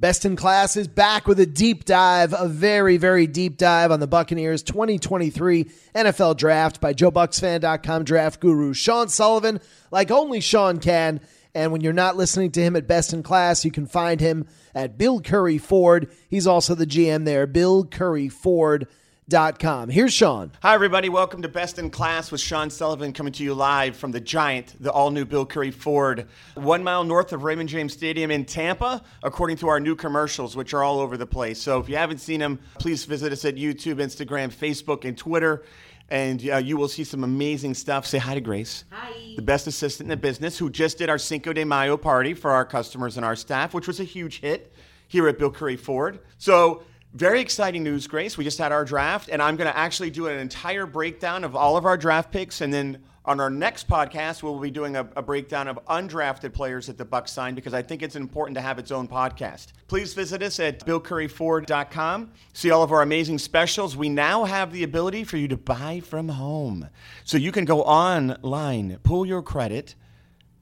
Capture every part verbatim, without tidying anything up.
Best in Class is back with a deep dive, a very, very deep dive on the Buccaneers twenty twenty-three N F L Draft by Joe Bucks Fan dot com draft guru Sean Sullivan, like only Sean can. And when you're not listening to him at Best in Class, you can find him at Bill Curry Ford. He's also the G M there, Bill Curry Ford dot com. Here's Sean. Hi, everybody. Welcome to Best in Class with Sean Sullivan, coming to you live from the Giant, the all-new Bill Curry Ford, one mile north of Raymond James Stadium in Tampa, according to our new commercials, which are all over the place. So if you haven't seen them, please visit us at YouTube, Instagram, Facebook, and Twitter. And uh, you will see some amazing stuff. Say hi to Grace. Hi. The best assistant in the business, who just did our Cinco de Mayo party for our customers and our staff, which was a huge hit here at Bill Curry Ford. So very exciting news, Grace. We just had our draft, and I'm going to actually do an entire breakdown of all of our draft picks. And then on our next podcast, we'll be doing a, a breakdown of undrafted players that the Bucs signed, because I think it's important to have its own podcast. Please visit us at Bill Curry Ford dot com. See all of our amazing specials. We now have the ability for you to buy from home. So you can go online, pull your credit,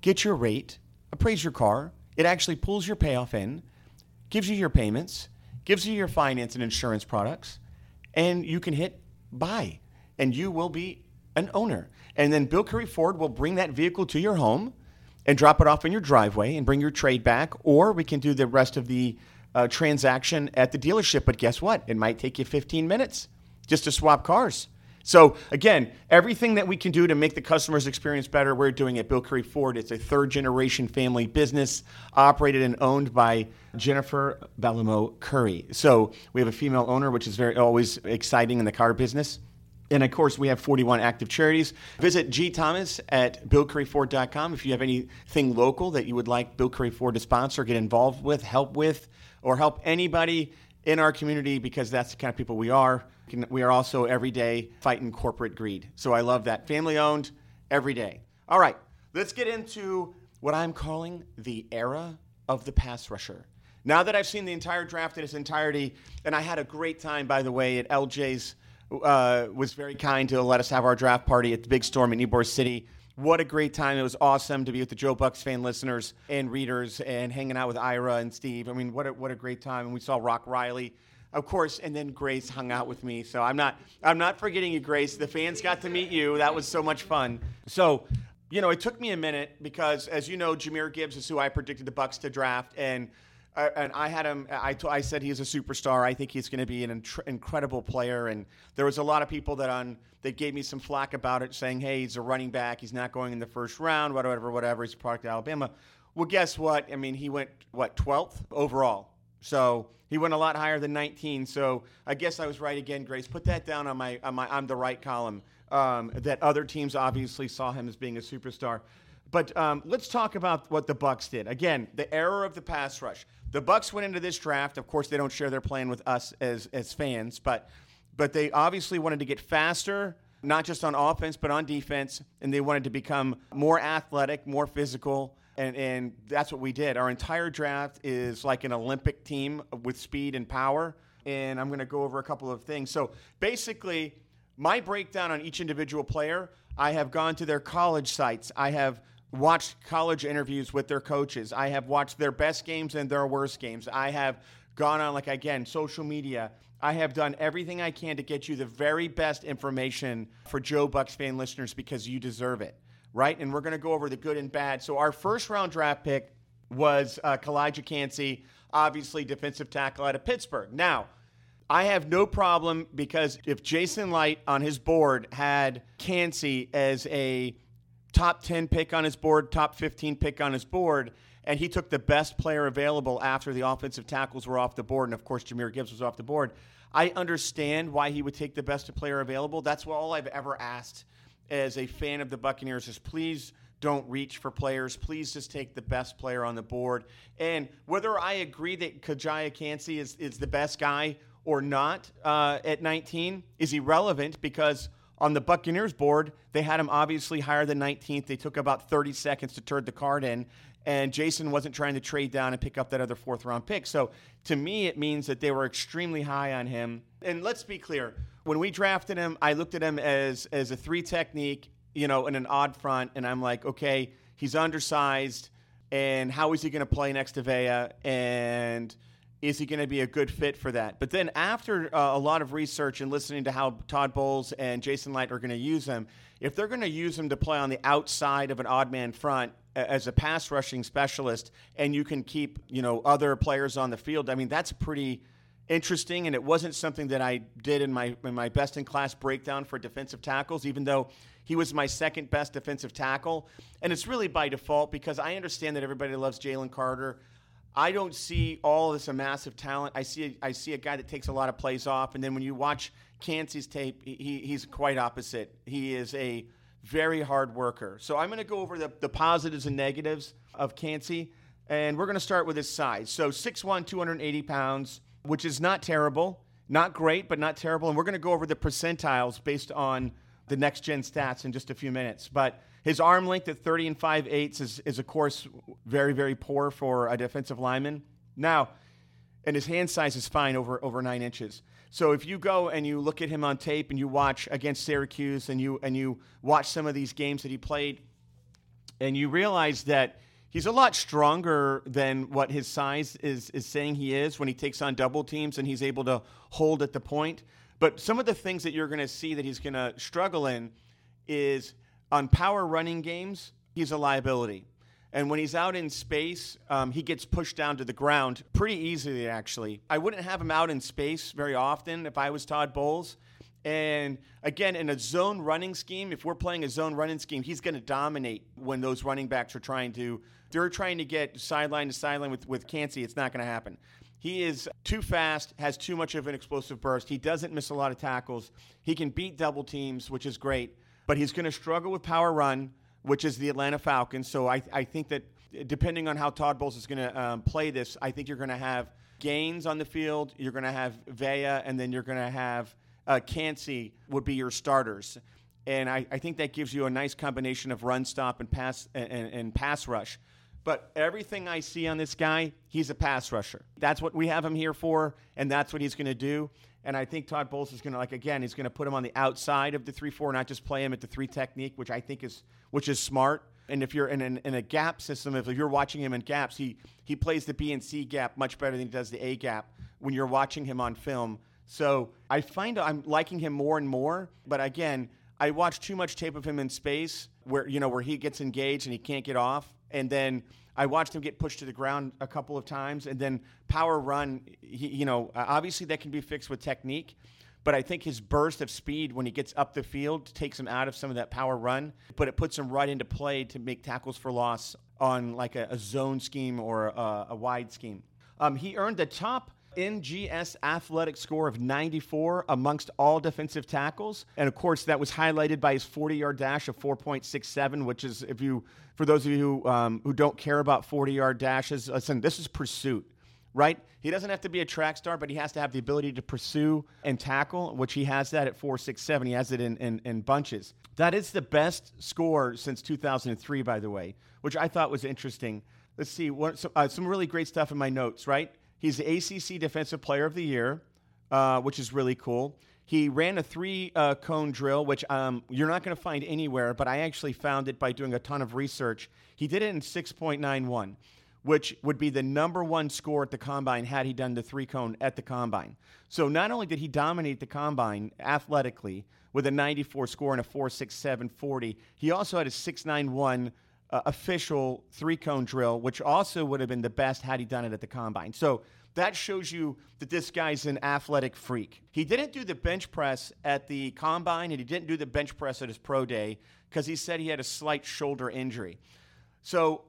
get your rate, appraise your car. It actually pulls your payoff in, gives you your payments, gives you your finance and insurance products, and you can hit buy, and you will be an owner. And then Bill Curry Ford will bring that vehicle to your home and drop it off in your driveway and bring your trade back. Or we can do the rest of the uh, transaction at the dealership. But guess what? It might take you fifteen minutes just to swap cars. So, again, everything that we can do to make the customer's experience better, we're doing at Bill Curry Ford. It's a third-generation family business operated and owned by Jennifer Balamo Curry. So we have a female owner, which is very always exciting in the car business. And, of course, we have forty-one active charities. Visit G. Thomas at Bill Curry Ford dot com if you have anything local that you would like Bill Curry Ford to sponsor, get involved with, help with, or help anybody in our community, because that's the kind of people we are. We are also every day fighting corporate greed. So I love that. Family-owned every day. All right, let's get into what I'm calling the era of the pass rusher. Now that I've seen the entire draft in its entirety, and I had a great time, by the way, at L J's. Uh, was very kind to let us have our draft party at the Big Storm in Ybor City. What a great time. It was awesome to be with the Joe Bucks fan listeners and readers and hanging out with Ira and Steve. I mean, what a, what a great time. And we saw Rock Riley, of course, and then Grace hung out with me. So I'm not I'm not forgetting you, Grace. The fans got to meet you. That was so much fun. So, you know, it took me a minute because, as you know, Jameer Gibbs is who I predicted the Bucks to draft. And I, and I had him, I, t- I said he's a superstar. I think he's going to be an in- incredible player. And there was a lot of people that on that gave me some flack about it, saying, hey, he's a running back. He's not going in the first round, whatever, whatever. He's a product of Alabama. Well, guess what? I mean, he went, what, twelfth overall. So he went a lot higher than nineteen. So I guess I was right again, Grace. Put that down on my, on my I'm the right column, um, that other teams obviously saw him as being a superstar. But um, let's talk about what the Bucs did. Again, the error of the pass rush. The Bucs went into this draft. Of course, they don't share their plan with us as as fans, but but they obviously wanted to get faster, not just on offense, but on defense, and they wanted to become more athletic, more physical, and, and that's what we did. Our entire draft is like an Olympic team with speed and power, and I'm going to go over a couple of things. So basically, my breakdown on each individual player, I have gone to their college sites. I have watched college interviews with their coaches. I have watched their best games and their worst games. I have gone on, like, again, social media. I have done everything I can to get you the very best information for Joe Bucks fan listeners, because you deserve it, right? And we're going to go over the good and bad. So our first-round draft pick was uh, Kalijah Kancey, obviously defensive tackle out of Pittsburgh. Now, I have no problem, because if Jason Light on his board had Kancey as a top ten pick on his board, top fifteen pick on his board, and he took the best player available after the offensive tackles were off the board, and of course Jameer Gibbs was off the board, I understand why he would take the best player available. That's all I've ever asked as a fan of the Buccaneers is, please don't reach for players. Please just take the best player on the board. And whether I agree that Kalijah Kancey is, is the best guy or not uh, at nineteen is irrelevant, because on the Buccaneers board, they had him obviously higher than nineteenth. They took about thirty seconds to turn the card in, and Jason wasn't trying to trade down and pick up that other fourth-round pick. So to me, it means that they were extremely high on him. And let's be clear. When we drafted him, I looked at him as, as a three-technique, you know, in an odd front, and I'm like, okay, he's undersized, and how is he going to play next to Vea? And is he going to be a good fit for that? But then after uh, a lot of research and listening to how Todd Bowles and Jason Light are going to use him, if they're going to use him to play on the outside of an odd man front as a pass rushing specialist, and you can keep, you know, other players on the field, I mean, that's pretty interesting. And it wasn't something that I did in my in my best in class breakdown for defensive tackles, even though he was my second best defensive tackle. And it's really by default, because I understand that everybody loves Jalen Carter. I don't see all this a massive talent. I see I see a guy that takes a lot of plays off, and then when you watch Kancey's tape, he he's quite opposite. He is a very hard worker. So I'm going to go over the, the positives and negatives of Kancey, and we're going to start with his size. So six one, two hundred eighty pounds, which is not terrible, not great, but not terrible. And we're going to go over the percentiles based on the next-gen stats in just a few minutes. But his arm length at thirty and five eighths is, is, of course, very, very poor for a defensive lineman. Now, and his hand size is fine, over, over nine inches. So if you go and you look at him on tape and you watch against Syracuse and you and you watch some of these games that he played, and you realize that he's a lot stronger than what his size is is saying he is when he takes on double teams and he's able to hold at the point. But some of the things that you're going to see that he's going to struggle in is – on power running games, he's a liability. And when he's out in space, um, he gets pushed down to the ground pretty easily, actually. I wouldn't have him out in space very often if I was Todd Bowles. And again, in a zone running scheme, if we're playing a zone running scheme, he's going to dominate when those running backs are trying to, they're trying to get sideline to sideline with, with Kancey. It's not going to happen. He is too fast, has too much of an explosive burst. He doesn't miss a lot of tackles. He can beat double teams, which is great. But he's going to struggle with power run, which is the Atlanta Falcons. So I, I think that depending on how Todd Bowles is going to um, play this, I think you're going to have Gaines on the field, you're going to have Vea, and then you're going to have uh, Kancey would be your starters. And I, I think that gives you a nice combination of run stop and pass and, and, and pass rush. But everything I see on this guy, he's a pass rusher. That's what we have him here for, and that's what he's going to do. And I think Todd Bowles is going to, like, again, he's going to put him on the outside of the three four, not just play him at the three technique, which I think is which is smart. And if you're in, in, in a gap system, if you're watching him in gaps, he, he plays the B and C gap much better than he does the A gap when you're watching him on film. So I find I'm liking him more and more. But, again, I watch too much tape of him in space where, you know, where he gets engaged and he can't get off. And then I watched him get pushed to the ground a couple of times. And then power run, he, you know, obviously that can be fixed with technique. But I think his burst of speed when he gets up the field takes him out of some of that power run. But it puts him right into play to make tackles for loss on like a, a zone scheme or a, a wide scheme. Um, he earned the top N G S athletic score of ninety-four amongst all defensive tackles. And of course, that was highlighted by his forty-yard dash of four point six seven, which is, if you, for those of you who, um, who don't care about forty-yard dashes, listen, this is pursuit, right? He doesn't have to be a track star, but he has to have the ability to pursue and tackle, which he has that at four point six seven. He has it in, in, in bunches. That is the best score since two thousand three, by the way, which I thought was interesting. Let's see, what, so, uh, some really great stuff in my notes, right? He's the A C C Defensive Player of the Year, uh, which is really cool. He ran a three-cone uh, drill, which um, you're not going to find anywhere, but I actually found it by doing a ton of research. He did it in six point nine one, which would be the number one score at the Combine had he done the three-cone at the Combine. So not only did he dominate the Combine athletically with a ninety-four score and a four six seven forty, he also had a six nine one Uh, official three-cone drill, which also would have been the best had he done it at the Combine. So that shows you that this guy's an athletic freak. He didn't do the bench press at the Combine, and he didn't do the bench press at his pro day because he said he had a slight shoulder injury. So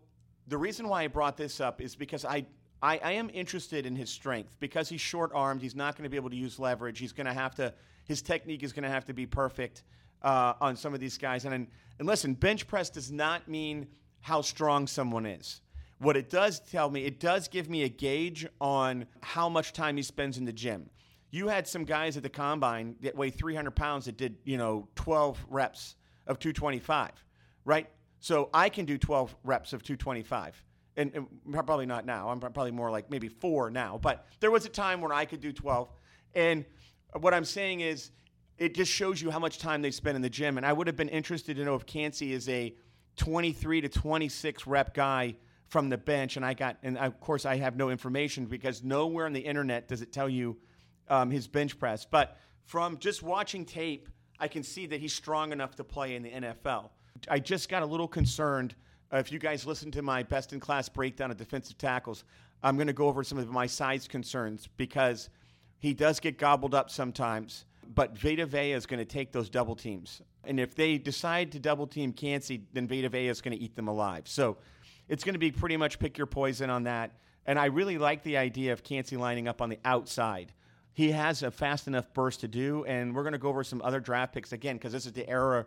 the reason why I brought this up is because I, I, I am interested in his strength. Because he's short-armed, he's not going to be able to use leverage. He's going to have to – his technique is going to have to be perfect Uh, on some of these guys. And, and listen, bench press does not mean how strong someone is. What it does tell me, it does give me a gauge on how much time he spends in the gym. You had some guys at the Combine that weigh three hundred pounds that did, you know, twelve reps of two twenty-five, right? So I can do twelve reps of two twenty-five. And, and probably not now. I'm probably more like maybe four now. But there was a time when I could do twelve. And what I'm saying is, it just shows you how much time they spend in the gym. And I would have been interested to know if Kancey is a twenty-three to twenty-six rep guy from the bench, and I got, and of course I have no information because nowhere on the internet does it tell you um, his bench press. But from just watching tape, I can see that he's strong enough to play in the N F L. I just got a little concerned. Uh, if you guys listen to my best in class breakdown of defensive tackles, I'm going to go over some of my size concerns because he does get gobbled up sometimes. But Vita Vea is going to take those double teams. And if they decide to double team Kancey, then Vita Vea is going to eat them alive. So it's going to be pretty much pick your poison on that. And I really like the idea of Kancey lining up on the outside. He has a fast enough burst to do, and we're going to go over some other draft picks again because this is the era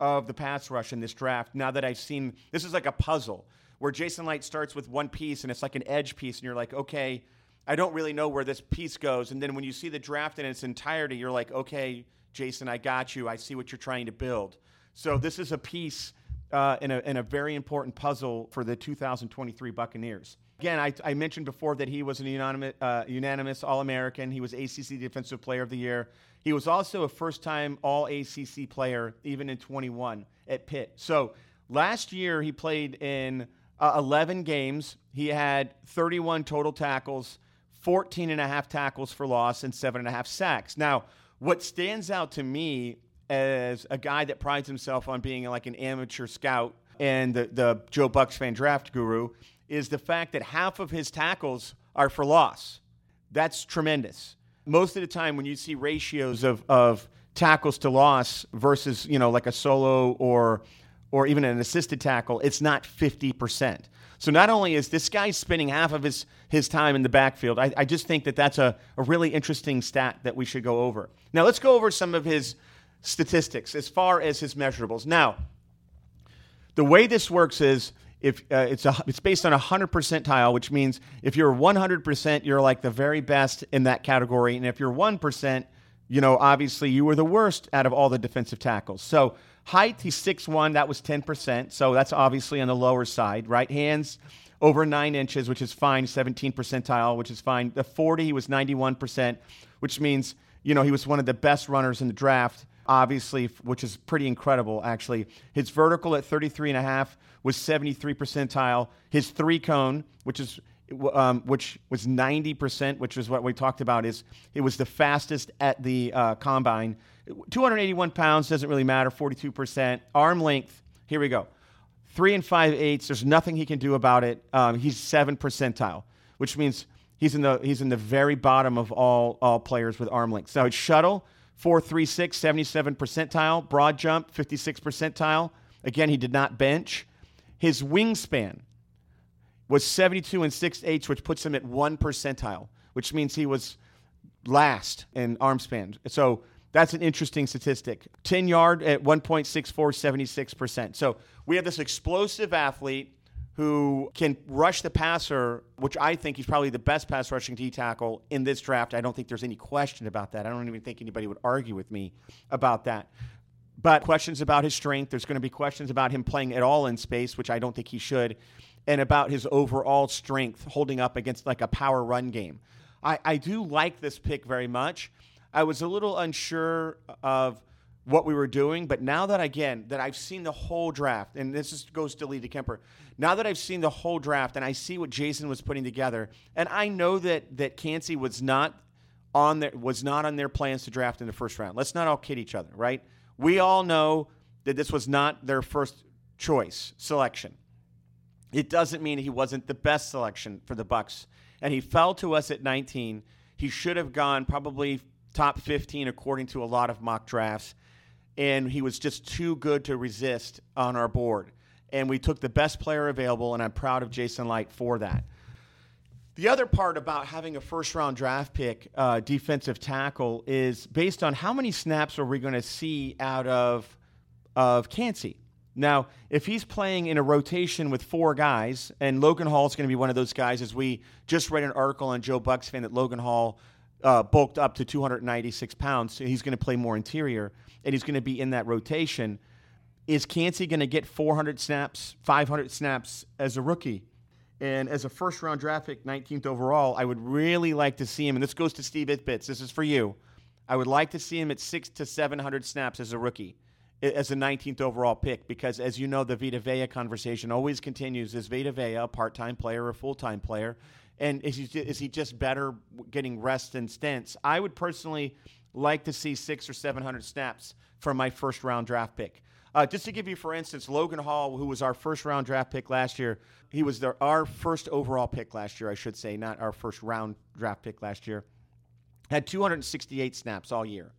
of the pass rush in this draft. Now that I've seen, this is like a puzzle where Jason Light starts with one piece and it's like an edge piece, and you're like, okay, I don't really know where this piece goes. And then when you see the draft in its entirety, you're like, okay, Jason, I got you. I see what you're trying to build. So this is a piece uh, in, a, in a very important puzzle for the two thousand twenty-three Buccaneers. Again, I, I mentioned before that he was an unanimous, uh, unanimous All-American. He was A C C Defensive Player of the Year. He was also a first-time All-A C C player, even in twenty-one at Pitt. So last year he played in uh, eleven games. He had thirty-one total tackles, fourteen and a half tackles for loss, and seven and a half sacks. Now, what stands out to me as a guy that prides himself on being like an amateur scout and the, the Joe Bucks fan draft guru is the fact that half of his tackles are for loss. That's tremendous. Most of the time when you see ratios of, of tackles to loss versus, you know, like a solo or or even an assisted tackle, it's not fifty percent. So not only is this guy spending half of his, his time in the backfield, I, I just think that that's a, a really interesting stat that we should go over. Now let's go over some of his statistics as far as his measurables. Now, the way this works is if uh, it's a, it's based on a hundred percentile, which means if you're one hundred percent, you're like the very best in that category. And if you're one percent, you know, obviously you were the worst out of all the defensive tackles. So height, he's six one, that was ten percent, so that's obviously on the lower side, right? Hands over nine inches, which is fine, seventeen percentile, which is fine. The forty, he was ninety-one percent, which means, you know, he was one of the best runners in the draft, obviously, which is pretty incredible, actually. His vertical at thirty-three and a half was seventy-three percentile. His three-cone, which is um, which was ninety percent, which is what we talked about, is it was the fastest at the uh, combine. two hundred eighty-one pounds, doesn't really matter, forty-two percent. Arm length, here we go. Three and five eighths, there's nothing he can do about it. Um, he's seven percentile, which means he's in the he's in the very bottom of all, all players with arm length. So it's shuttle, four three six, seventy-seven percentile. Broad jump, fifty-six percentile. Again, he did not bench. His wingspan was seventy-two and six eighths, which puts him at one percentile, which means he was last in arm span. So that's an interesting statistic. ten-yard at one point six four, seventy-six percent. So we have this explosive athlete who can rush the passer, which I think he's probably the best pass rushing D-tackle in this draft. I don't think there's any question about that. I don't even think anybody would argue with me about that. But questions about his strength. There's going to be questions about him playing at all in space, which I don't think he should, and about his overall strength holding up against like a power run game. I, I do like this pick very much. I was a little unsure of what we were doing, but now that, again, that I've seen the whole draft, and this is, goes to Lee DeKemper, now that I've seen the whole draft and I see what Jason was putting together, and I know that that Kancey was not on their, was not on their plans to draft in the first round. Let's not all kid each other, right? We all know that this was not their first choice selection. It doesn't mean he wasn't the best selection for the Bucs, and he fell to us at nineteen. He should have gone probably top fifteen, according to a lot of mock drafts. And he was just too good to resist on our board. And we took the best player available, and I'm proud of Jason Light for that. The other part about having a first-round draft pick uh, defensive tackle is based on how many snaps are we going to see out of, of Kancey. Now, if he's playing in a rotation with four guys, and Logan Hall's going to be one of those guys, as we just read an article on Joe Bucks fan that Logan Hall Uh, bulked up to two hundred ninety-six pounds, so he's going to play more interior, and he's going to be in that rotation. Is Kancey going to get four hundred snaps, five hundred snaps as a rookie? And as a first-round draft pick, nineteenth overall, I would really like to see him, and this goes to Steve Itbits, this is for you. I would like to see him at six to seven hundred snaps as a rookie as a nineteenth overall pick, because as you know, the Vita Vea conversation always continues. Is Vita Vea a part-time player or a full-time player? And is he, is he just better getting rest and stints? I would personally like to see six or seven hundred snaps for my first round draft pick. Uh, just to give you, for instance, Logan Hall, who was our first round draft pick last year, he was the, our first overall pick last year, I should say, not our first round draft pick last year, had two hundred sixty-eight snaps all year.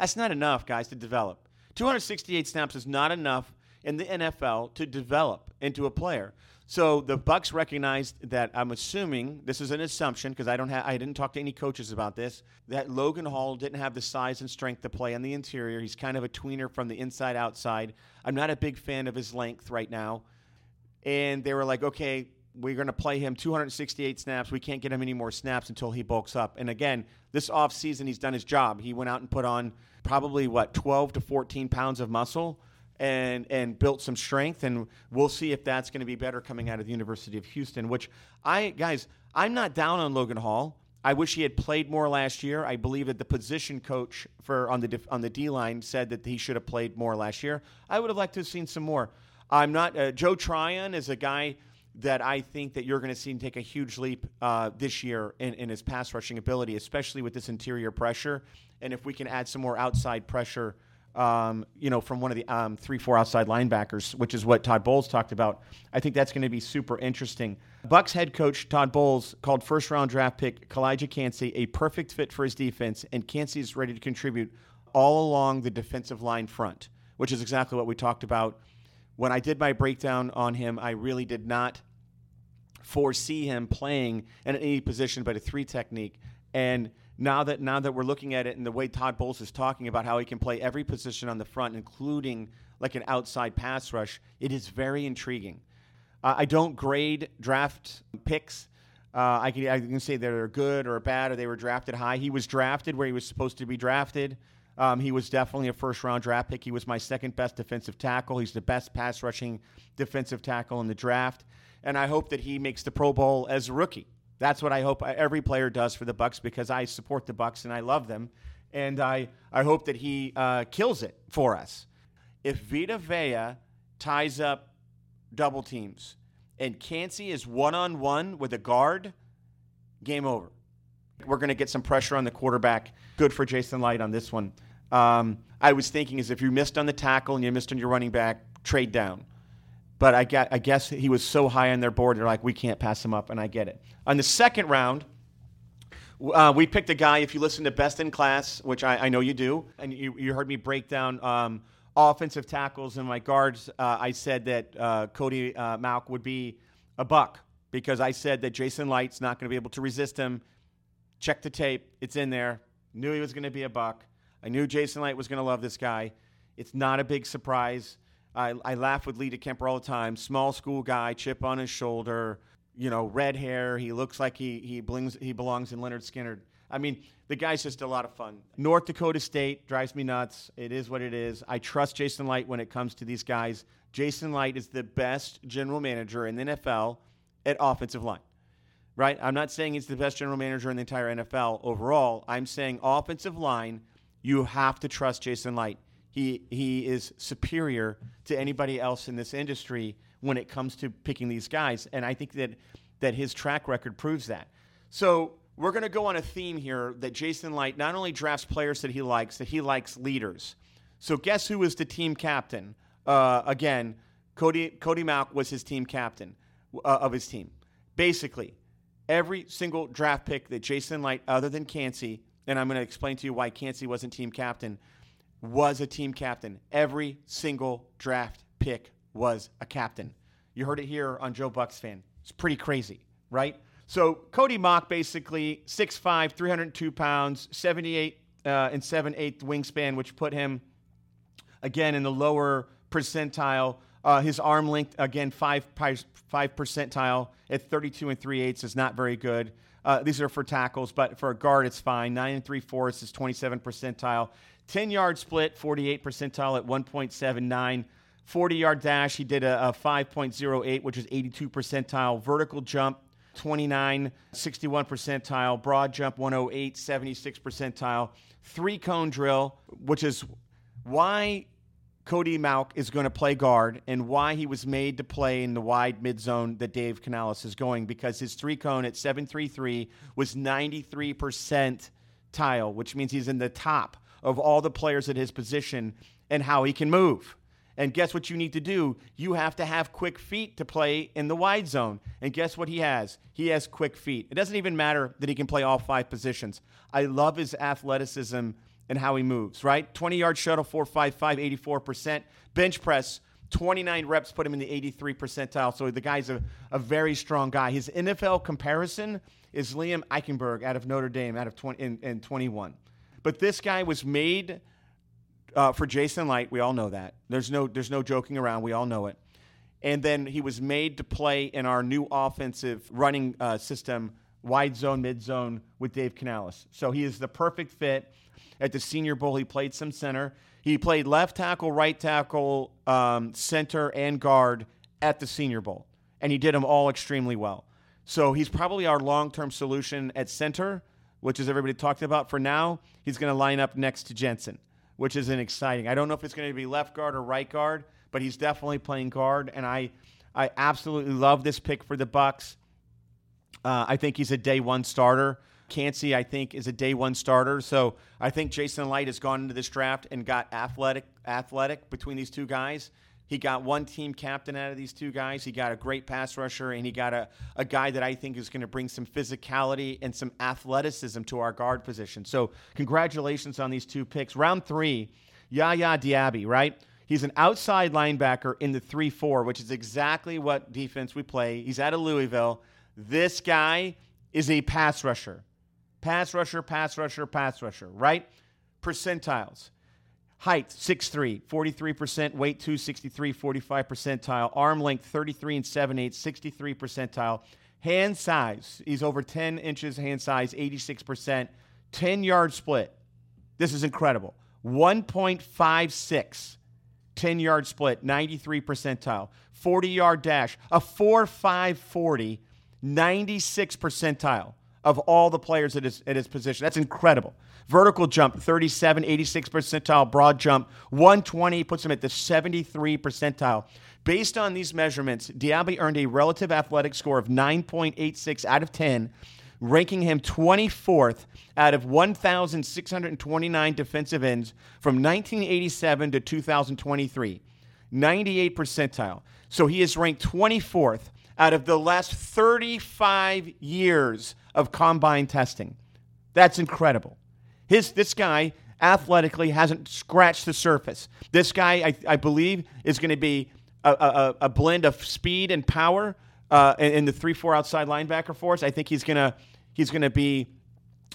That's not enough, guys, to develop. two hundred sixty-eight snaps is not enough in the N F L to develop into a player. So the Bucs recognized that, I'm assuming, this is an assumption because I don't have, I didn't talk to any coaches about this, that Logan Hall didn't have the size and strength to play on the interior. He's kind of a tweener from the inside outside. I'm not a big fan of his length right now. And they were like, okay, we're going to play him two hundred sixty-eight snaps. We can't get him any more snaps until he bulks up. And again, this offseason, he's done his job. He went out and put on probably, what, twelve to fourteen pounds of muscle and and built some strength. And we'll see if that's going to be better coming out of the University of Houston, which I, guys, I'm not down on Logan Hall. I wish he had played more last year. I believe that the position coach for on the on the D-line said that he should have played more last year. I would have liked to have seen some more. I'm not uh, – Joe Tryon is a guy – that I think that you're going to see him take a huge leap uh, this year in, in his pass rushing ability, especially with this interior pressure. And if we can add some more outside pressure, um, you know, from one of the um, three, four outside linebackers, which is what Todd Bowles talked about, I think that's going to be super interesting. Bucs head coach Todd Bowles called first round draft pick Kalijah Kancey a perfect fit for his defense, and Kancey is ready to contribute all along the defensive line front, which is exactly what we talked about. When I did my breakdown on him, I really did not foresee him playing in any position but a three technique. And now that now that we're looking at it and the way Todd Bowles is talking about how he can play every position on the front, including like an outside pass rush, it is very intriguing. Uh, I don't grade draft picks. Uh, I, can, I can say they're good or bad or they were drafted high. He was drafted where he was supposed to be drafted. Um, he was definitely a first-round draft pick. He was my second-best defensive tackle. He's the best pass-rushing defensive tackle in the draft. And I hope that he makes the Pro Bowl as a rookie. That's what I hope every player does for the Bucs, because I support the Bucs and I love them. And I, I hope that he uh, kills it for us. If Vita Vea ties up double teams and Kancey is one-on-one with a guard, game over. We're going to get some pressure on the quarterback. Good for Jason Light on this one. Um, I was thinking is if you missed on the tackle and you missed on your running back, trade down. But I got, I guess he was so high on their board, they're like, we can't pass him up, and I get it. On the second round, uh, we picked a guy, if you listen to Best In Class, which I, I know you do, and you, you heard me break down um, offensive tackles and my guards, uh, I said that uh, Cody uh, Mauch would be a Buck because I said that Jason Light's not going to be able to resist him. Check the tape. It's in there. Knew he was going to be a Buck. I knew Jason Light was going to love this guy. It's not a big surprise. I, I laugh with Lita Kemper all the time. Small school guy, chip on his shoulder, you know, red hair. He looks like he he, blings, he belongs in Leonard Skinner. I mean, the guy's just a lot of fun. North Dakota State drives me nuts. It is what it is. I trust Jason Light when it comes to these guys. Jason Light is the best general manager in the N F L at offensive line. Right? I'm not saying he's the best general manager in the entire N F L overall. I'm saying offensive line, you have to trust Jason Light. He he is superior to anybody else in this industry when it comes to picking these guys, and I think that, that his track record proves that. So we're going to go on a theme here that Jason Light not only drafts players that he likes, that he likes leaders. So guess who is the team captain? Uh, again, Cody Cody Mauch was his team captain uh, of his team, basically. Every single draft pick that Jason Light, other than Kancey, and I'm going to explain to you why Kancey wasn't team captain, was a team captain. Every single draft pick was a captain. You heard it here on Joe Bucks Fan. It's pretty crazy, right? So Cody Mauch, basically six five, three hundred two pounds, seventy-eight uh, and seven eighths wingspan, which put him, again, in the lower percentile. Uh, his arm length, again, five, five percentile at thirty-two and three eighths is not very good. Uh, these are for tackles, but for a guard, it's fine. nine and three fourths is twenty-seven percentile. ten-yard split, forty-eight percentile at one point seven nine. forty-yard dash, he did a, a five point oh eight, which is eighty-two percentile. Vertical jump, twenty-nine, sixty-one percentile. Broad jump, one oh eight, seventy-six percentile. Three-cone drill, which is why Cody Mauch is going to play guard and why he was made to play in the wide mid zone that Dave Canales is going, because his three cone at seven three three was ninety-three percent tile, which means he's in the top of all the players at his position and how he can move. And guess what you need to do? You have to have quick feet to play in the wide zone. And guess what he has? He has quick feet. It doesn't even matter that he can play all five positions. I love his athleticism and how he moves, right? twenty-yard shuttle, four five five, eighty-four percent. Bench press, twenty-nine reps put him in the eighty-three percentile. So the guy's a, a very strong guy. His N F L comparison is Liam Eichenberg out of Notre Dame out of twenty, in, in twenty-one. But this guy was made uh, for Jason Light. We all know that. There's no, there's no joking around. We all know it. And then he was made to play in our new offensive running uh, system, wide zone, mid zone with Dave Canales. So he is the perfect fit. At the Senior Bowl, he played some center. He played left tackle, right tackle, um, center, and guard at the Senior Bowl, and he did them all extremely well. So he's probably our long-term solution at center, which is everybody talked about. For now, he's going to line up next to Jensen, which is an exciting. I don't know if it's going to be left guard or right guard, but he's definitely playing guard, and I, I absolutely love this pick for the Bucs. Uh, I think he's a day-one starter. Kancey, I think, is a day-one starter. So I think Jason Light has gone into this draft and got athletic athletic between these two guys. He got one team captain out of these two guys. He got a great pass rusher, and he got a, a guy that I think is going to bring some physicality and some athleticism to our guard position. So congratulations on these two picks. Round three, Yahya Diaby, right? He's an outside linebacker in the three four, which is exactly what defense we play. He's out of Louisville. This guy is a pass rusher. Pass rusher, pass rusher, pass rusher, right? Percentiles. Height, six three, forty-three percent. Weight, two sixty-three, forty-five percentile. Arm length, thirty-three and seven eighths, sixty-three percentile. Hand size, he's over ten inches hand size, eighty-six percent. ten-yard split. This is incredible. one point five six. ten-yard split, ninety-three percentile. forty-yard dash, a four five forty, ninety-six percentile. Of all the players at his, at his position. That's incredible. Vertical jump, thirty-seven, eighty-six percentile. Broad jump, one twenty, puts him at the seventy-three percentile. Based on these measurements, Diaby earned a relative athletic score of nine point eight six out of ten, ranking him twenty-fourth out of one thousand six hundred twenty-nine defensive ends from nineteen eighty-seven to two thousand twenty-three, ninety-eight percentile. So he is ranked twenty-fourth out of the last thirty-five years of combine testing. That's incredible. His This guy athletically hasn't scratched the surface. This guy, I, I believe, is going to be a, a, a blend of speed and power uh, in, in the three four outside linebacker for us. I think he's going to he's gonna be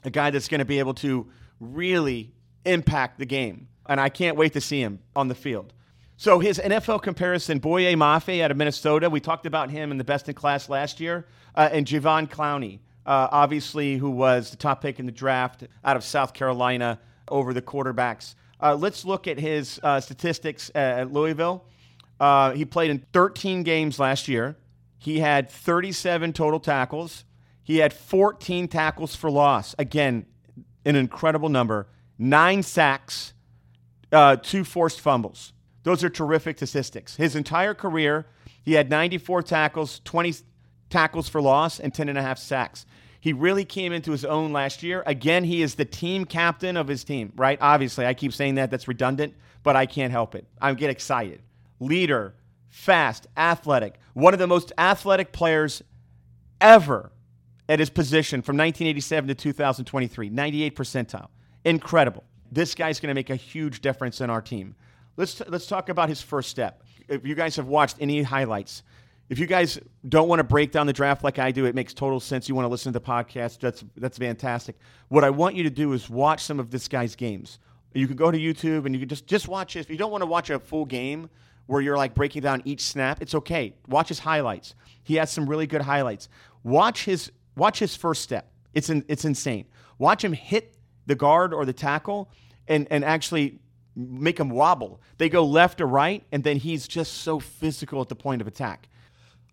a guy that's going to be able to really impact the game, and I can't wait to see him on the field. So his N F L comparison, Boye Mafe out of Minnesota, we talked about him in the Best in Class last year, uh, and Javon Clowney, uh, obviously, who was the top pick in the draft out of South Carolina over the quarterbacks. Uh, let's look at his uh, statistics at Louisville. Uh, he played in thirteen games last year. He had thirty-seven total tackles. He had fourteen tackles for loss. Again, an incredible number. Nine sacks, uh, two forced fumbles. Those are terrific statistics. His entire career, he had ninety-four tackles, twenty tackles for loss, and ten and a half sacks. He really came into his own last year. Again, he is the team captain of his team, right? Obviously, I keep saying that. That's redundant, but I can't help it. I get excited. Leader, fast, athletic. One of the most athletic players ever at his position from nineteen eighty-seven to two thousand twenty-three, ninety-eight percentile. Incredible. This guy's going to make a huge difference in our team. Let's t- let's talk about his first step. If you guys have watched any highlights, if you guys don't want to break down the draft like I do, it makes total sense. You want to listen to the podcast. That's that's fantastic. What I want you to do is watch some of this guy's games. You can go to YouTube and you can just, just watch this. If you don't want to watch a full game where you're like breaking down each snap, it's okay. Watch his highlights. He has some really good highlights. Watch his watch his first step. It's in, it's insane. Watch him hit the guard or the tackle and and actually make him wobble. They go left or right, and then he's just so physical at the point of attack.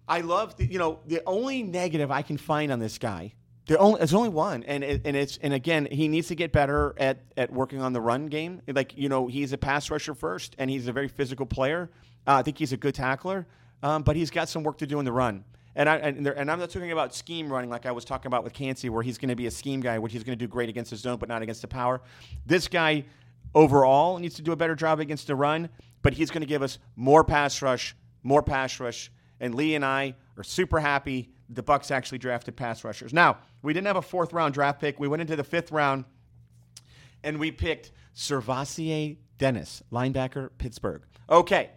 I love, the, you know, the only negative I can find on this guy There only there's only one, and it, and it's and again he needs to get better at, at working on the run game. Like you know he's a pass rusher first, and he's a very physical player. Uh, I think he's a good tackler, um, but he's got some work to do in the run. And I and, there, and I'm not talking about scheme running like I was talking about with Kancey, where he's going to be a scheme guy, which he's going to do great against the zone, but not against the power. This guy overall needs to do a better job against the run, but he's going to give us more pass rush, more pass rush. And Lee and I are super happy the Bucs actually drafted pass rushers. Now, we didn't have a fourth round draft pick. We went into the fifth round, and we picked SirVocea Dennis, linebacker, Pittsburgh. Okay,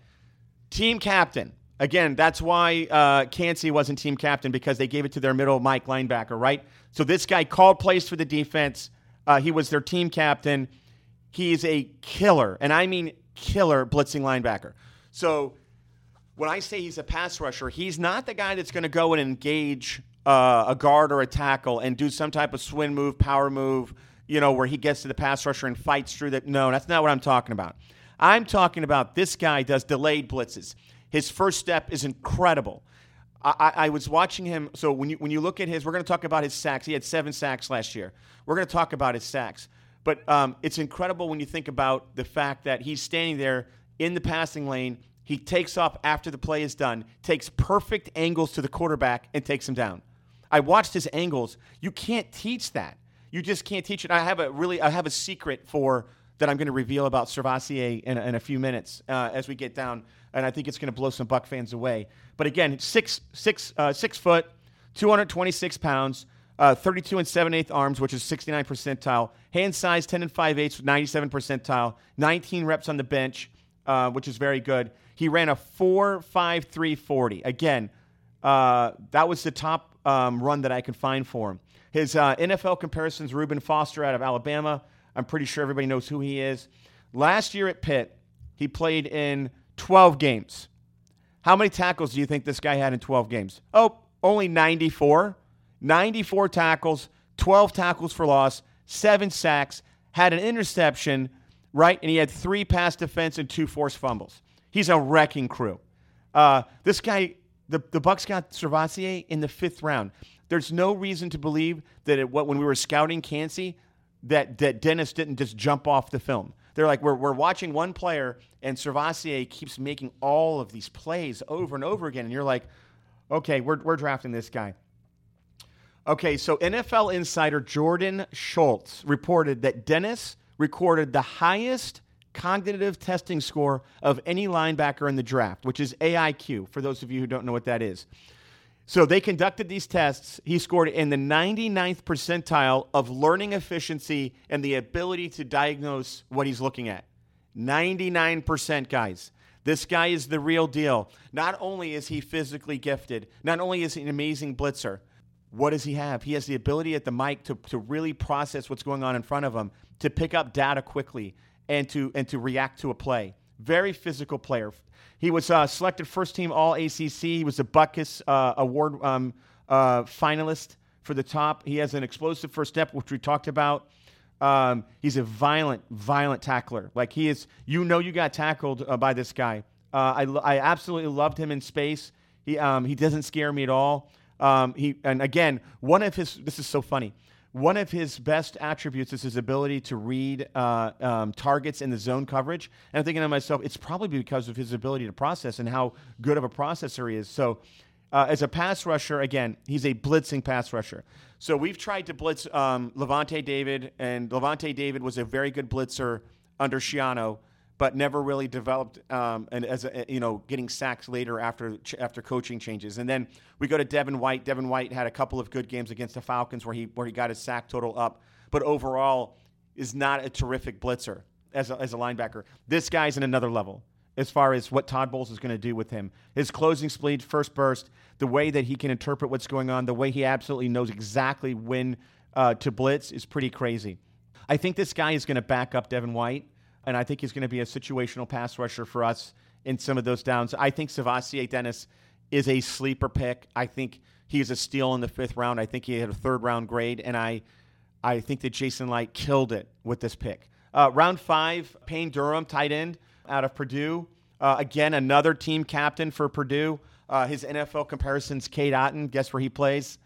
team captain. Again, that's why uh, Kancey wasn't team captain, because they gave it to their middle, Mike, linebacker, right? So this guy called plays for the defense. Uh, he was their team captain. He is a killer, and I mean killer blitzing linebacker. So when I say he's a pass rusher, he's not the guy that's going to go and engage uh, a guard or a tackle and do some type of swing move, power move, you know, where he gets to the pass rusher and fights through that. No, that's not what I'm talking about. I'm talking about this guy does delayed blitzes. His first step is incredible. I, I, I was watching him. So when you when you look at his, we're going to talk about his sacks. He had seven sacks last year. We're going to talk about his sacks. But um, it's incredible when you think about the fact that he's standing there in the passing lane. He takes off after the play is done, takes perfect angles to the quarterback, and takes him down. I watched his angles. You can't teach that. You just can't teach it. I have a really I have a secret for that I'm going to reveal about SirVocea in, in a few minutes uh, as we get down. And I think it's going to blow some Buck fans away. But again, six, six, uh, six foot, two hundred twenty-six pounds, uh, thirty-two and seven eighth arms, which is sixty-nine percentile. Hand size ten and five eighths, ninety-seven percentile. nineteen reps on the bench, uh, which is very good. He ran a four five three forty. Again, uh, that was the top um, run that I could find for him. His uh, N F L comparisons: Reuben Foster out of Alabama. I'm pretty sure everybody knows who he is. Last year at Pitt, he played in twelve games. How many tackles do you think this guy had in twelve games? Oh, only ninety-four. ninety-four tackles, twelve tackles for loss, seven sacks, had an interception, right? And he had three pass defense and two forced fumbles. He's a wrecking crew. Uh, this guy, the, the Bucs got SirVocea in the fifth round. There's no reason to believe that it, when we were scouting Kancey, that, that Dennis didn't just jump off the film. They're like, we're we're watching one player, and SirVocea keeps making all of these plays over and over again. And you're like, okay, we're we're drafting this guy. Okay, so N F L insider Jordan Schultz reported that Dennis recorded the highest cognitive testing score of any linebacker in the draft, which is A I Q, for those of you who don't know what that is. So they conducted these tests. He scored in the ninety-ninth percentile of learning efficiency and the ability to diagnose what he's looking at. ninety-nine percent, guys. This guy is the real deal. Not only is he physically gifted, not only is he an amazing blitzer, what does he have? He has the ability at the mic to, to really process what's going on in front of him, to pick up data quickly, and to, and to react to a play. Very physical player. He was uh, selected first-team All A C C. He was a Buckus uh, Award um, uh, finalist for the top. He has an explosive first step, which we talked about. Um, he's a violent, violent tackler. Like, he is, you know you got tackled uh, by this guy. Uh, I, I absolutely loved him in space. He um, he doesn't scare me at all. Um, he and, again, one of his – this is so funny – one of his best attributes is his ability to read uh, um, targets in the zone coverage. And I'm thinking to myself, it's probably because of his ability to process and how good of a processor he is. So uh, as a pass rusher, again, he's a blitzing pass rusher. So we've tried to blitz um, Levante David, and Levante David was a very good blitzer under Schiano, but never really developed um, and as a, you know, getting sacks later after after coaching changes. And then we go to Devin White. Devin White had a couple of good games against the Falcons where he where he got his sack total up, but overall is not a terrific blitzer as a, as a linebacker. This guy's in another level as far as what Todd Bowles is going to do with him. His closing speed, first burst, the way that he can interpret what's going on, the way he absolutely knows exactly when uh, to blitz is pretty crazy. I think this guy is going to back up Devin White. And I think he's going to be a situational pass rusher for us in some of those downs. I think SirVocea Dennis is a sleeper pick. I think he's a steal in the fifth round. I think he had a third-round grade, and I I think that Jason Light killed it with this pick. Uh, round five, Payne Durham, tight end out of Purdue. Uh, again, another team captain for Purdue. Uh, his N F L comparisons, Cade Otton. Guess where he plays?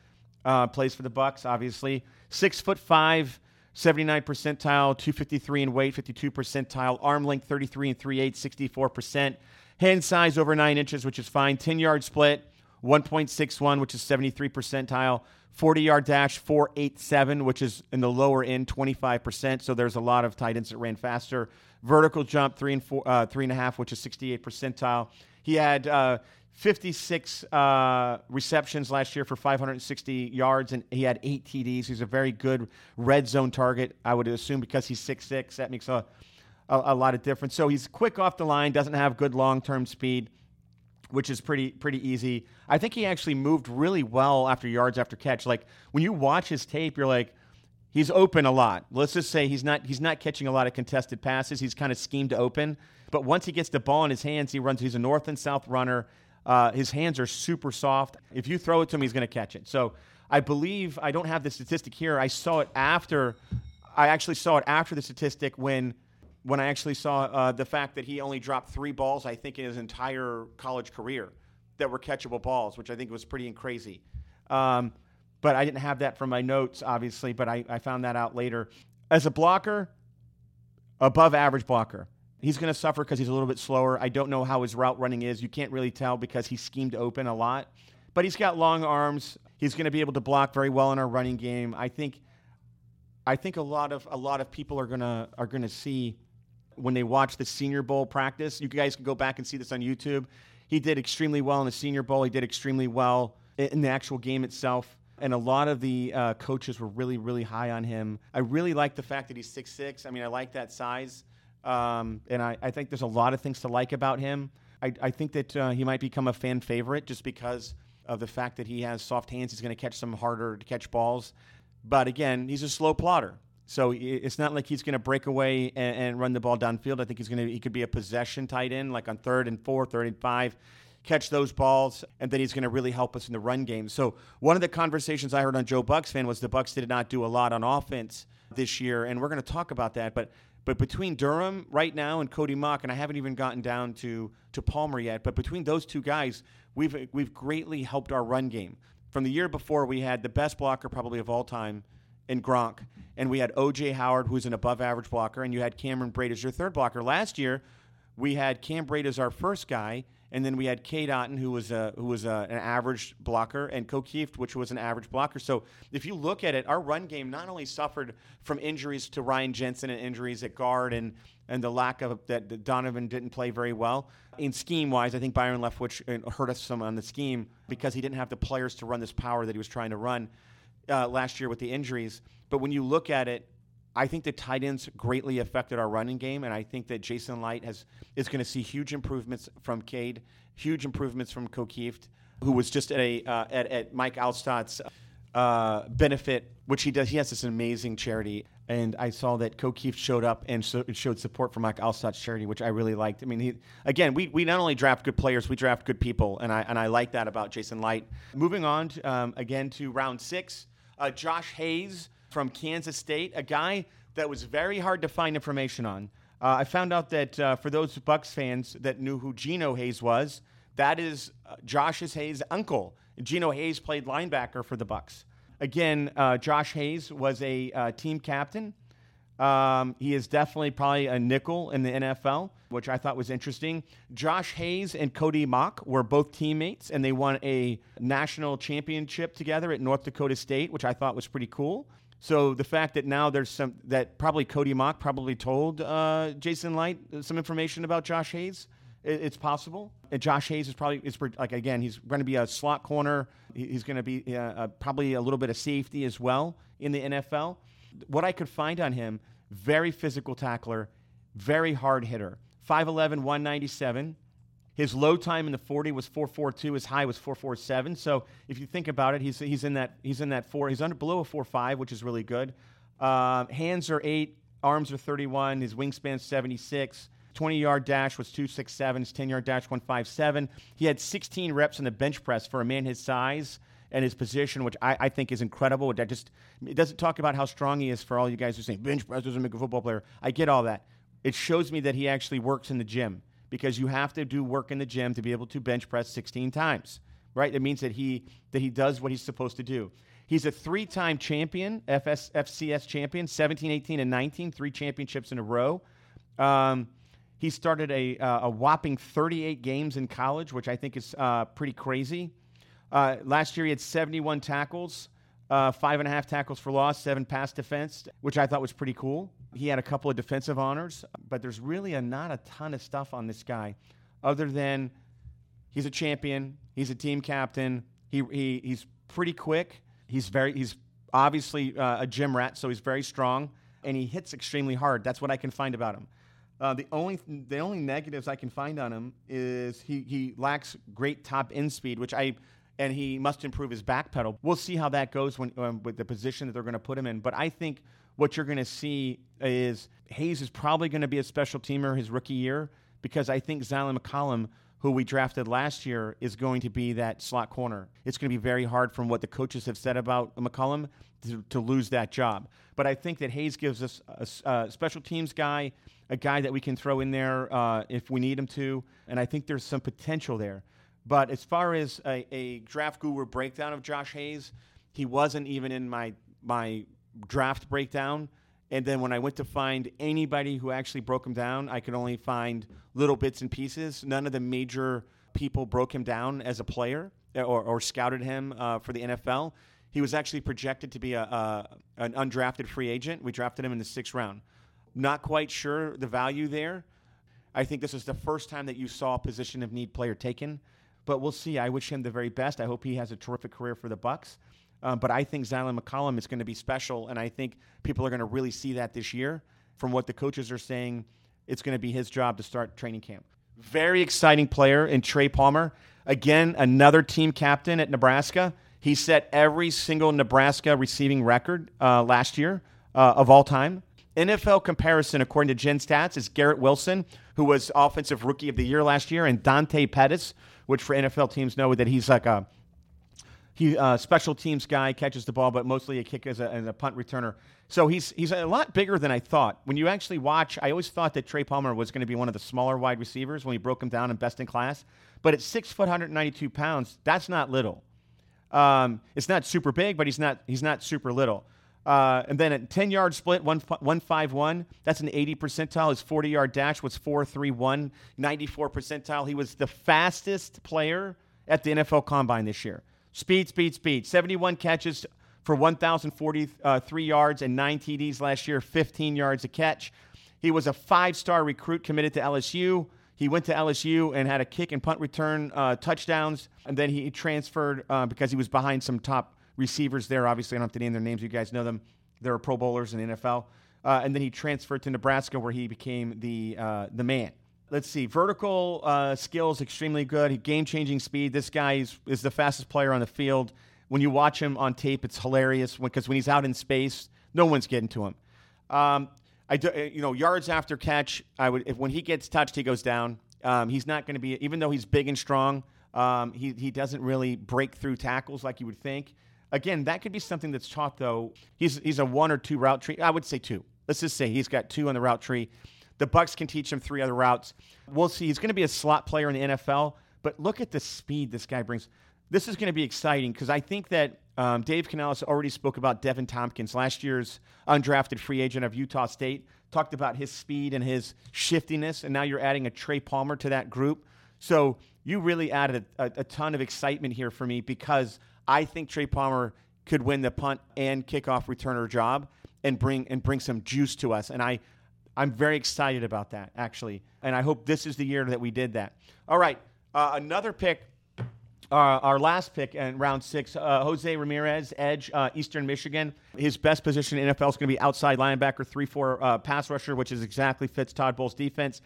uh, plays for the Bucks, obviously. Six foot five, seventy-nine percentile, two fifty-three in weight, fifty-two percentile, arm length thirty-three and three-eighths, sixty-four percent, hand size over nine inches, which is fine. Ten-yard split, one point six one, which is seventy-three percentile. forty-yard dash, four eighty-seven, which is in the lower end, twenty-five percent. So there's a lot of tight ends that ran faster. Vertical jump, three and four, uh, three and a half, which is sixty-eight percentile. He had uh, fifty-six uh, receptions last year for five hundred sixty yards, and he had eight T Ds. He's a very good red zone target, I would assume, because he's six six. That makes a, a, a lot of difference. So he's quick off the line, doesn't have good long-term speed, which is pretty pretty easy. I think he actually moved really well after yards after catch. Like, when you watch his tape, you're like, he's open a lot. Let's just say he's not he's not catching a lot of contested passes. He's kind of schemed to open. But once he gets the ball in his hands, he runs. He's a north and south runner. Uh, his hands are super soft. If you throw it to him, he's going to catch it. So I believe, I don't have the statistic here. I saw it after, I actually saw it after the statistic when when I actually saw uh, the fact that he only dropped three balls, I think, in his entire college career that were catchable balls, which I think was pretty crazy. Um, but I didn't have that from my notes, obviously, but I, I found that out later. As a blocker, above average blocker. He's going to suffer because he's a little bit slower. I don't know how his route running is. You can't really tell because he's schemed open a lot. But he's got long arms. He's going to be able to block very well in our running game. I think I think a lot of a lot of people are going to are going to see when they watch the Senior Bowl practice. You guys can go back and see this on YouTube. He did extremely well in the Senior Bowl. He did extremely well in the actual game itself. And a lot of the uh, coaches were really, really high on him. I really like the fact that he's six six. I mean, I like that size. Um, and I, I think there's a lot of things to like about him. I, I think that uh, he might become a fan favorite just because of the fact that he has soft hands. He's going to catch some harder to catch balls. But again, he's a slow plotter. So it's not like he's going to break away and, and run the ball downfield. I think he's going to he could be a possession tight end, like on third and four, third and five, catch those balls, and then he's going to really help us in the run game. So one of the conversations I heard on Joe Bucks Fan was the Bucks did not do a lot on offense this year, and we're going to talk about that. But but between Durham right now and Cody Mauch, and I haven't even gotten down to to Palmer yet, but between those two guys, we've we've greatly helped our run game. From the year before, we had the best blocker probably of all time in Gronk, and we had O J Howard, who's an above-average blocker, and you had Cameron Braid as your third blocker. Last year, we had Cam Braid as our first guy, and then we had Cade Otton, who was a, who was a, an average blocker, and Kokeeft, which was an average blocker. So if you look at it, our run game not only suffered from injuries to Ryan Jensen and injuries at guard and and the lack of that Donovan didn't play very well. In scheme-wise, I think Byron Leftwich hurt us some on the scheme because he didn't have the players to run this power that he was trying to run. Uh, last year with the injuries. But when you look at it, I think the tight ends greatly affected our running game, and I think that Jason Light has is going to see huge improvements from Cade, huge improvements from Kokeeft, who was just at a uh, at, at Mike Alstott's uh, benefit, which he does. He has this amazing charity, and I saw that Kokeeft showed up and so, showed support for Mike Alstott's charity, which I really liked. I mean, he, again, we, we not only draft good players, we draft good people, and I and I like that about Jason Light. Moving on, to, um, again, to round six. Uh, Josh Hayes from Kansas State, a guy that was very hard to find information on. Uh, I found out that uh, for those Bucks fans that knew who Geno Hayes was, that is uh, Josh Hayes' uncle. Geno Hayes played linebacker for the Bucks. Again, uh, Josh Hayes was a uh, team captain. Um, he is definitely probably a nickel in the N F L, which I thought was interesting. Josh Hayes and Cody Mauch were both teammates, and they won a national championship together at North Dakota State, which I thought was pretty cool. So the fact that now there's some that probably Cody Mauch probably told uh, Jason Light some information about Josh Hayes, it, it's possible. And Josh Hayes is probably is like again he's going to be a slot corner. He's going to be uh, uh, probably a little bit of safety as well in the N F L. What I could find on him, very physical tackler, very hard hitter. five eleven, one ninety-seven. His low time in the forty was four forty-two. His high was four forty-seven. So if you think about it, he's he's in that he's in that four. He's under below a four five, which is really good. Uh, hands are eight, arms are thirty-one. His wingspan seventy-six. twenty-yard dash was two sixty-seven. His ten-yard dash one fifty-seven. He had sixteen reps in the bench press for a man his size and his position, which I, I think is incredible. That just it doesn't talk about how strong he is for all you guys who say bench press doesn't make a football player. I get all that. It shows me that he actually works in the gym because you have to do work in the gym to be able to bench press sixteen times, right? It means that he that he does what he's supposed to do. He's a three-time champion, F S, F C S champion, seventeen, eighteen, and nineteen, three championships in a row. Um, he started a, uh, a whopping thirty-eight games in college, which I think is uh, pretty crazy. Uh, last year, he had seventy-one tackles, uh, five and a half tackles for loss, seven pass defense, which I thought was pretty cool. He had a couple of defensive honors, but there's really a, not a ton of stuff on this guy other than he's a champion, he's a team captain, he, he he's pretty quick. He's very he's obviously uh, a gym rat, so he's very strong, and he hits extremely hard. That's what I can find about him. Uh, the only the only negatives I can find on him is he, he lacks great top end speed, which I and he must improve his back pedal. We'll see how that goes when um, with the position that they're going to put him in. But I think what you're going to see is Hayes is probably going to be a special teamer his rookie year, because I think Zylan McCollum, who we drafted last year, is going to be that slot corner. It's going to be very hard, from what the coaches have said about McCollum, to, to lose that job. But I think that Hayes gives us a, a special teams guy, a guy that we can throw in there uh, if we need him to, and I think there's some potential there. But as far as a, a draft guru breakdown of Josh Hayes, he wasn't even in my my draft breakdown. And then when I went to find anybody who actually broke him down, I could only find little bits and pieces. None of the major people broke him down as a player or, or scouted him uh, for the N F L. He was actually projected to be a, a an undrafted free agent. We drafted him in the sixth round. Not quite sure the value there. I think this is the first time that you saw a position of need player taken. But we'll see. I wish him the very best. I hope he has a terrific career for the Bucks. Um, but I think Zylan McCollum is going to be special, and I think people are going to really see that this year. From what the coaches are saying, it's going to be his job to start training camp. Very exciting player in Trey Palmer. Again, another team captain at Nebraska. He set every single Nebraska receiving record uh, last year uh, of all time. N F L comparison, according to GenStats, is Garrett Wilson, who was Offensive Rookie of the Year last year, and Dante Pettis, which for N F L teams know that he's like a He uh, special teams guy, catches the ball, but mostly a kick as a, as a punt returner. So he's he's a lot bigger than I thought. When you actually watch, I always thought that Trey Palmer was going to be one of the smaller wide receivers when we broke him down in Best In Class. But at six foot, one hundred ninety-two pounds, that's not little. Um, it's not super big, but he's not he's not super little. Uh, and then at ten-yard split, one five one, that's an eighty percentile. His forty-yard dash was four three one, ninety-four percentile. He was the fastest player at the N F L Combine this year. Speed, speed, speed. seventy-one catches for one thousand forty-three yards and nine T Ds last year, fifteen yards a catch. He was a five-star recruit committed to L S U. He went to L S U and had a kick and punt return uh, touchdowns, and then he transferred uh, because he was behind some top receivers there. Obviously, I don't have to name their names. You guys know them. They were Pro Bowlers in the N F L. Uh, and then he transferred to Nebraska, where he became the uh, the man. Let's see. Vertical uh, skills, extremely good. Game-changing speed. This guy is, is the fastest player on the field. When you watch him on tape, it's hilarious because when, when he's out in space, no one's getting to him. Um, I do, you know, yards after catch. I would if when he gets touched, he goes down. Um, he's not going to be, even though he's big and strong. Um, he he doesn't really break through tackles like you would think. Again, that could be something that's taught though. He's he's a one or two route tree. I would say two. Let's just say he's got two on the route tree. The Bucks can teach him three other routes. We'll see. He's going to be a slot player in the N F L, but look at the speed this guy brings. This is going to be exciting because I think that um, Dave Canales already spoke about Devin Tompkins, last year's undrafted free agent of Utah State, talked about his speed and his shiftiness, and now you're adding a Trey Palmer to that group. So you really added a, a, a ton of excitement here for me because I think Trey Palmer could win the punt and kickoff returner job and bring and bring some juice to us, and I – I'm very excited about that, actually, and I hope this is the year that we did that. All right, uh, another pick, uh, our last pick in round six, uh, Jose Ramirez, edge, uh, Eastern Michigan. His best position in N F L is going to be outside linebacker, three four uh, pass rusher, which is exactly fits Todd Bowles' defense.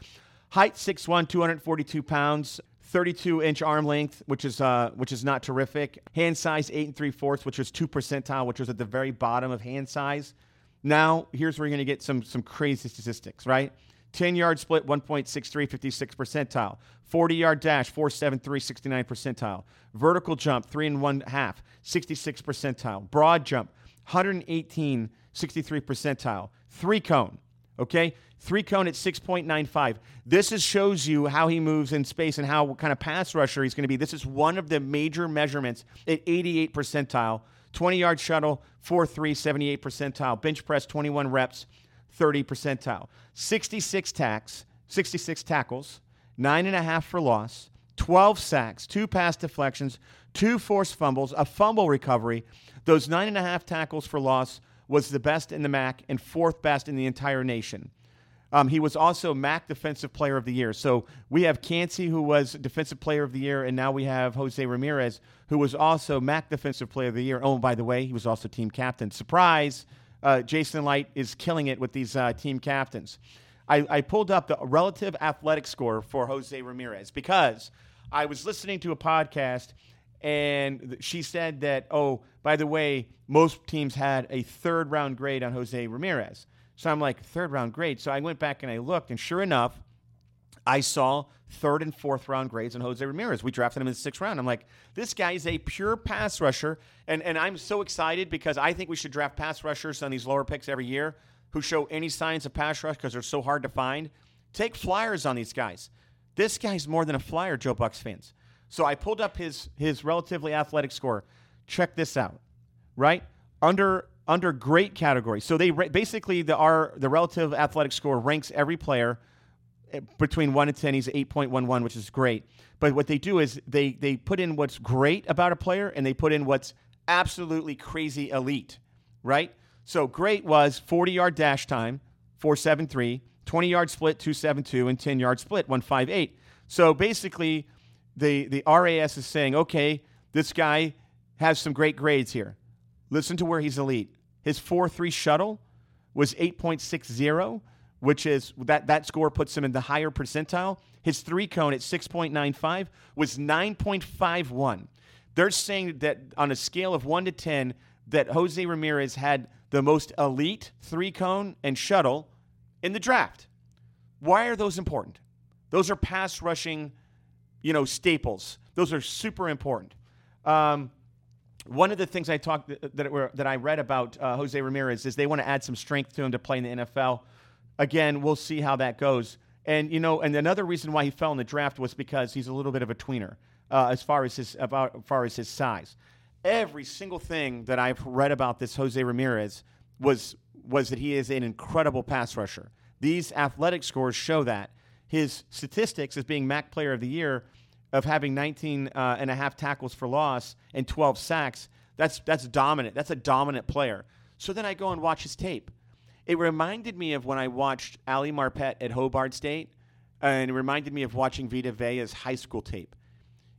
Height six one, two hundred forty-two pounds, thirty-two inch arm length, which is uh, which is not terrific. Hand size eight and three-fourths, which was two percentile, which was at the very bottom of hand size. Now, here's where you're going to get some some crazy statistics, right? ten-yard split, one point six three, fifty-six percentile. forty-yard dash, four seven three, sixty-nine percentile. Vertical jump, three and one half, sixty-six percentile. Broad jump, one hundred eighteen, sixty-three percentile. Three cone, okay? Three cone at six point nine five. This is, shows you how he moves in space and how what kind of pass rusher he's going to be. This is one of the major measurements at eighty-eight percentile. twenty-yard shuttle, four three, seventy-eight percentile. Bench press, twenty-one reps, thirty percentile. sixty-six tacks, sixty-six tackles, nine point five for loss, twelve sacks, two pass deflections, two forced fumbles, a fumble recovery. Those nine point five tackles for loss was the best in the M A C and fourth best in the entire nation. Um, he was also M A C Defensive Player of the Year. So we have Kancey, who was Defensive Player of the Year, and now we have Jose Ramirez, who was also M A C Defensive Player of the Year. Oh, and by the way, he was also team captain. Surprise, uh, Jason Light is killing it with these uh, team captains. I, I pulled up the relative athletic score for Jose Ramirez because I was listening to a podcast, and she said that, oh, by the way, most teams had a third-round grade on Jose Ramirez. So I'm like, third round grade. So I went back and I looked, and sure enough, I saw third and fourth round grades on Jose Ramirez. We drafted him in the sixth round. I'm like, this guy is a pure pass rusher. And, and I'm so excited because I think we should draft pass rushers on these lower picks every year who show any signs of pass rush because they're so hard to find. Take flyers on these guys. This guy's more than a flyer, Joe Bucks fans. So I pulled up his his relatively athletic score. Check this out, right? Under Under great category. So they re- basically, the our, the relative athletic score ranks every player between one and ten. He's eight point one one, which is great. But what they do is they they put in what's great about a player, and they put in what's absolutely crazy elite, right? So great was forty-yard dash time, four seven three, twenty-yard split, two seven two, and ten-yard split, one five eight. So basically, the the R A S is saying, okay, this guy has some great grades here. Listen to where he's elite. His four three shuttle was eight point six zero, which is that, that score puts him in the higher percentile. His three cone at six point nine five was nine point five one. They're saying that on a scale of one to ten, that Jose Ramirez had the most elite three cone and shuttle in the draft. Why are those important? Those are pass rushing, you know, staples. Those are super important. Um, One of the things I talked that were, that I read about uh, Jose Ramirez is they want to add some strength to him to play in the N F L. Again, we'll see how that goes. And you know, and another reason why he fell in the draft was because he's a little bit of a tweener uh, as far as his about as far as his size. Every single thing that I've read about this Jose Ramirez was was that he is an incredible pass rusher. These athletic scores show that. His statistics as being M A C Player of the Year, of having nineteen uh, and a half tackles for loss and twelve sacks, that's that's dominant. That's a dominant player. So then I go and watch his tape. It reminded me of when I watched Ali Marpet at Hobart State, and it reminded me of watching Vita Vea's high school tape.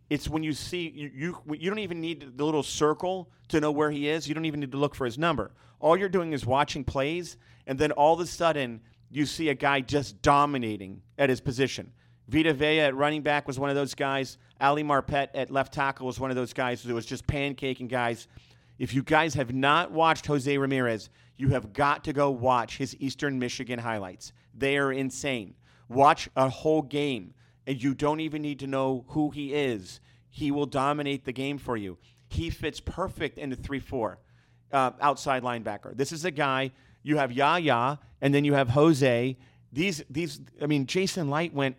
It's when you see, you, you you don't even need the little circle to know where he is. You don't even need to look for his number. All you're doing is watching plays, and then all of a sudden you see a guy just dominating at his position. Vita Vea at running back was one of those guys. Ali Marpet at left tackle was one of those guys who was just pancaking guys. If you guys have not watched Jose Ramirez, you have got to go watch his Eastern Michigan highlights. They are insane. Watch a whole game, and you don't even need to know who he is. He will dominate the game for you. He fits perfect in the three four uh, outside linebacker. This is a guy, you have Yaya, and then you have Jose. These, these. I mean, Jason Light went,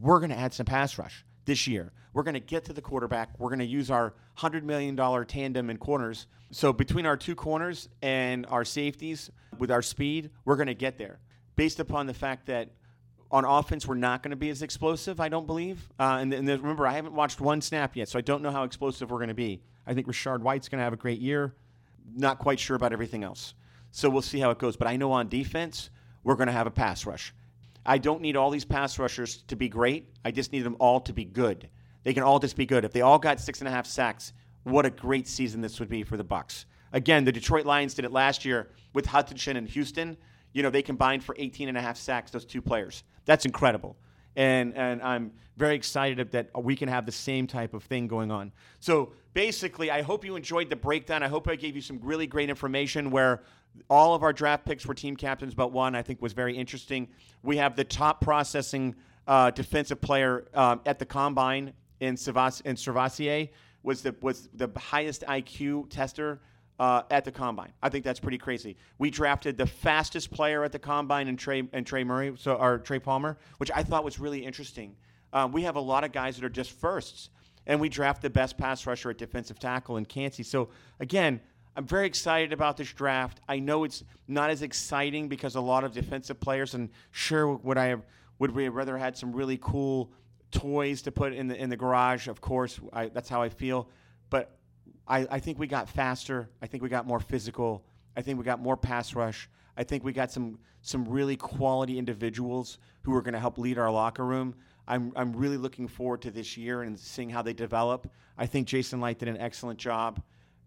we're going to add some pass rush this year. We're going to get to the quarterback. We're going to use our one hundred million dollars tandem in corners. So between our two corners and our safeties, with our speed, we're going to get there. Based upon the fact that on offense, we're not going to be as explosive, I don't believe. Uh, and and remember, I haven't watched one snap yet, so I don't know how explosive we're going to be. I think Rashard White's going to have a great year. Not quite sure about everything else. So we'll see how it goes. But I know on defense, we're going to have a pass rush. I don't need all these pass rushers to be great. I just need them all to be good. They can all just be good. If they all got six and a half sacks, what a great season this would be for the Bucs. Again, the Detroit Lions did it last year with Hutchinson and Houston. You know, they combined for eighteen and a half sacks, those two players. That's incredible. And and I'm very excited that we can have the same type of thing going on. So basically, I hope you enjoyed the breakdown. I hope I gave you some really great information where all of our draft picks were team captains, but one I think was very interesting. We have the top processing uh, defensive player um, at the combine in SirVocea was the was the highest I Q tester uh, at the combine. I think that's pretty crazy. We drafted the fastest player at the combine in Trey and Trey Murray, so or Trey Palmer, which I thought was really interesting. Um, we have a lot of guys that are just firsts. And we draft the best pass rusher at defensive tackle in Kancey. So, again, I'm very excited about this draft. I know it's not as exciting because a lot of defensive players, and sure would I have, would we have rather had some really cool toys to put in the in the garage, of course. I, that's how I feel. But I, I think we got faster. I think we got more physical. I think we got more pass rush. I think we got some some really quality individuals who are going to help lead our locker room. I'm I'm really looking forward to this year and seeing how they develop. I think Jason Light did an excellent job,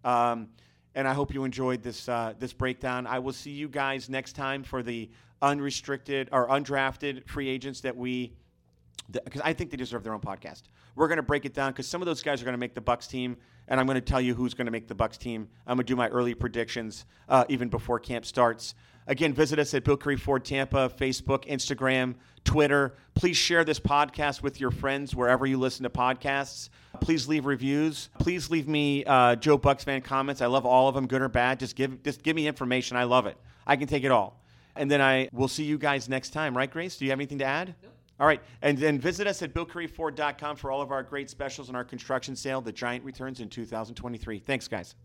um, and I hope you enjoyed this uh, this breakdown. I will see you guys next time for the unrestricted or undrafted free agents that we, because I think they deserve their own podcast. We're going to break it down because some of those guys are going to make the Bucs team, and I'm going to tell you who's going to make the Bucs team. I'm going to do my early predictions uh, even before camp starts. Again, visit us at Bill Currie Ford Tampa, Facebook, Instagram, Twitter. Please share this podcast with your friends wherever you listen to podcasts. Please leave reviews. Please leave me uh, Joe Bucks fan comments. I love all of them, good or bad. Just give just give me information. I love it. I can take it all. And then I will see you guys next time. Right, Grace? Do you have anything to add? Nope. All right. And then visit us at Bill Currie Ford dot com for all of our great specials and our construction sale. The Giant returns in two thousand twenty-three. Thanks, guys.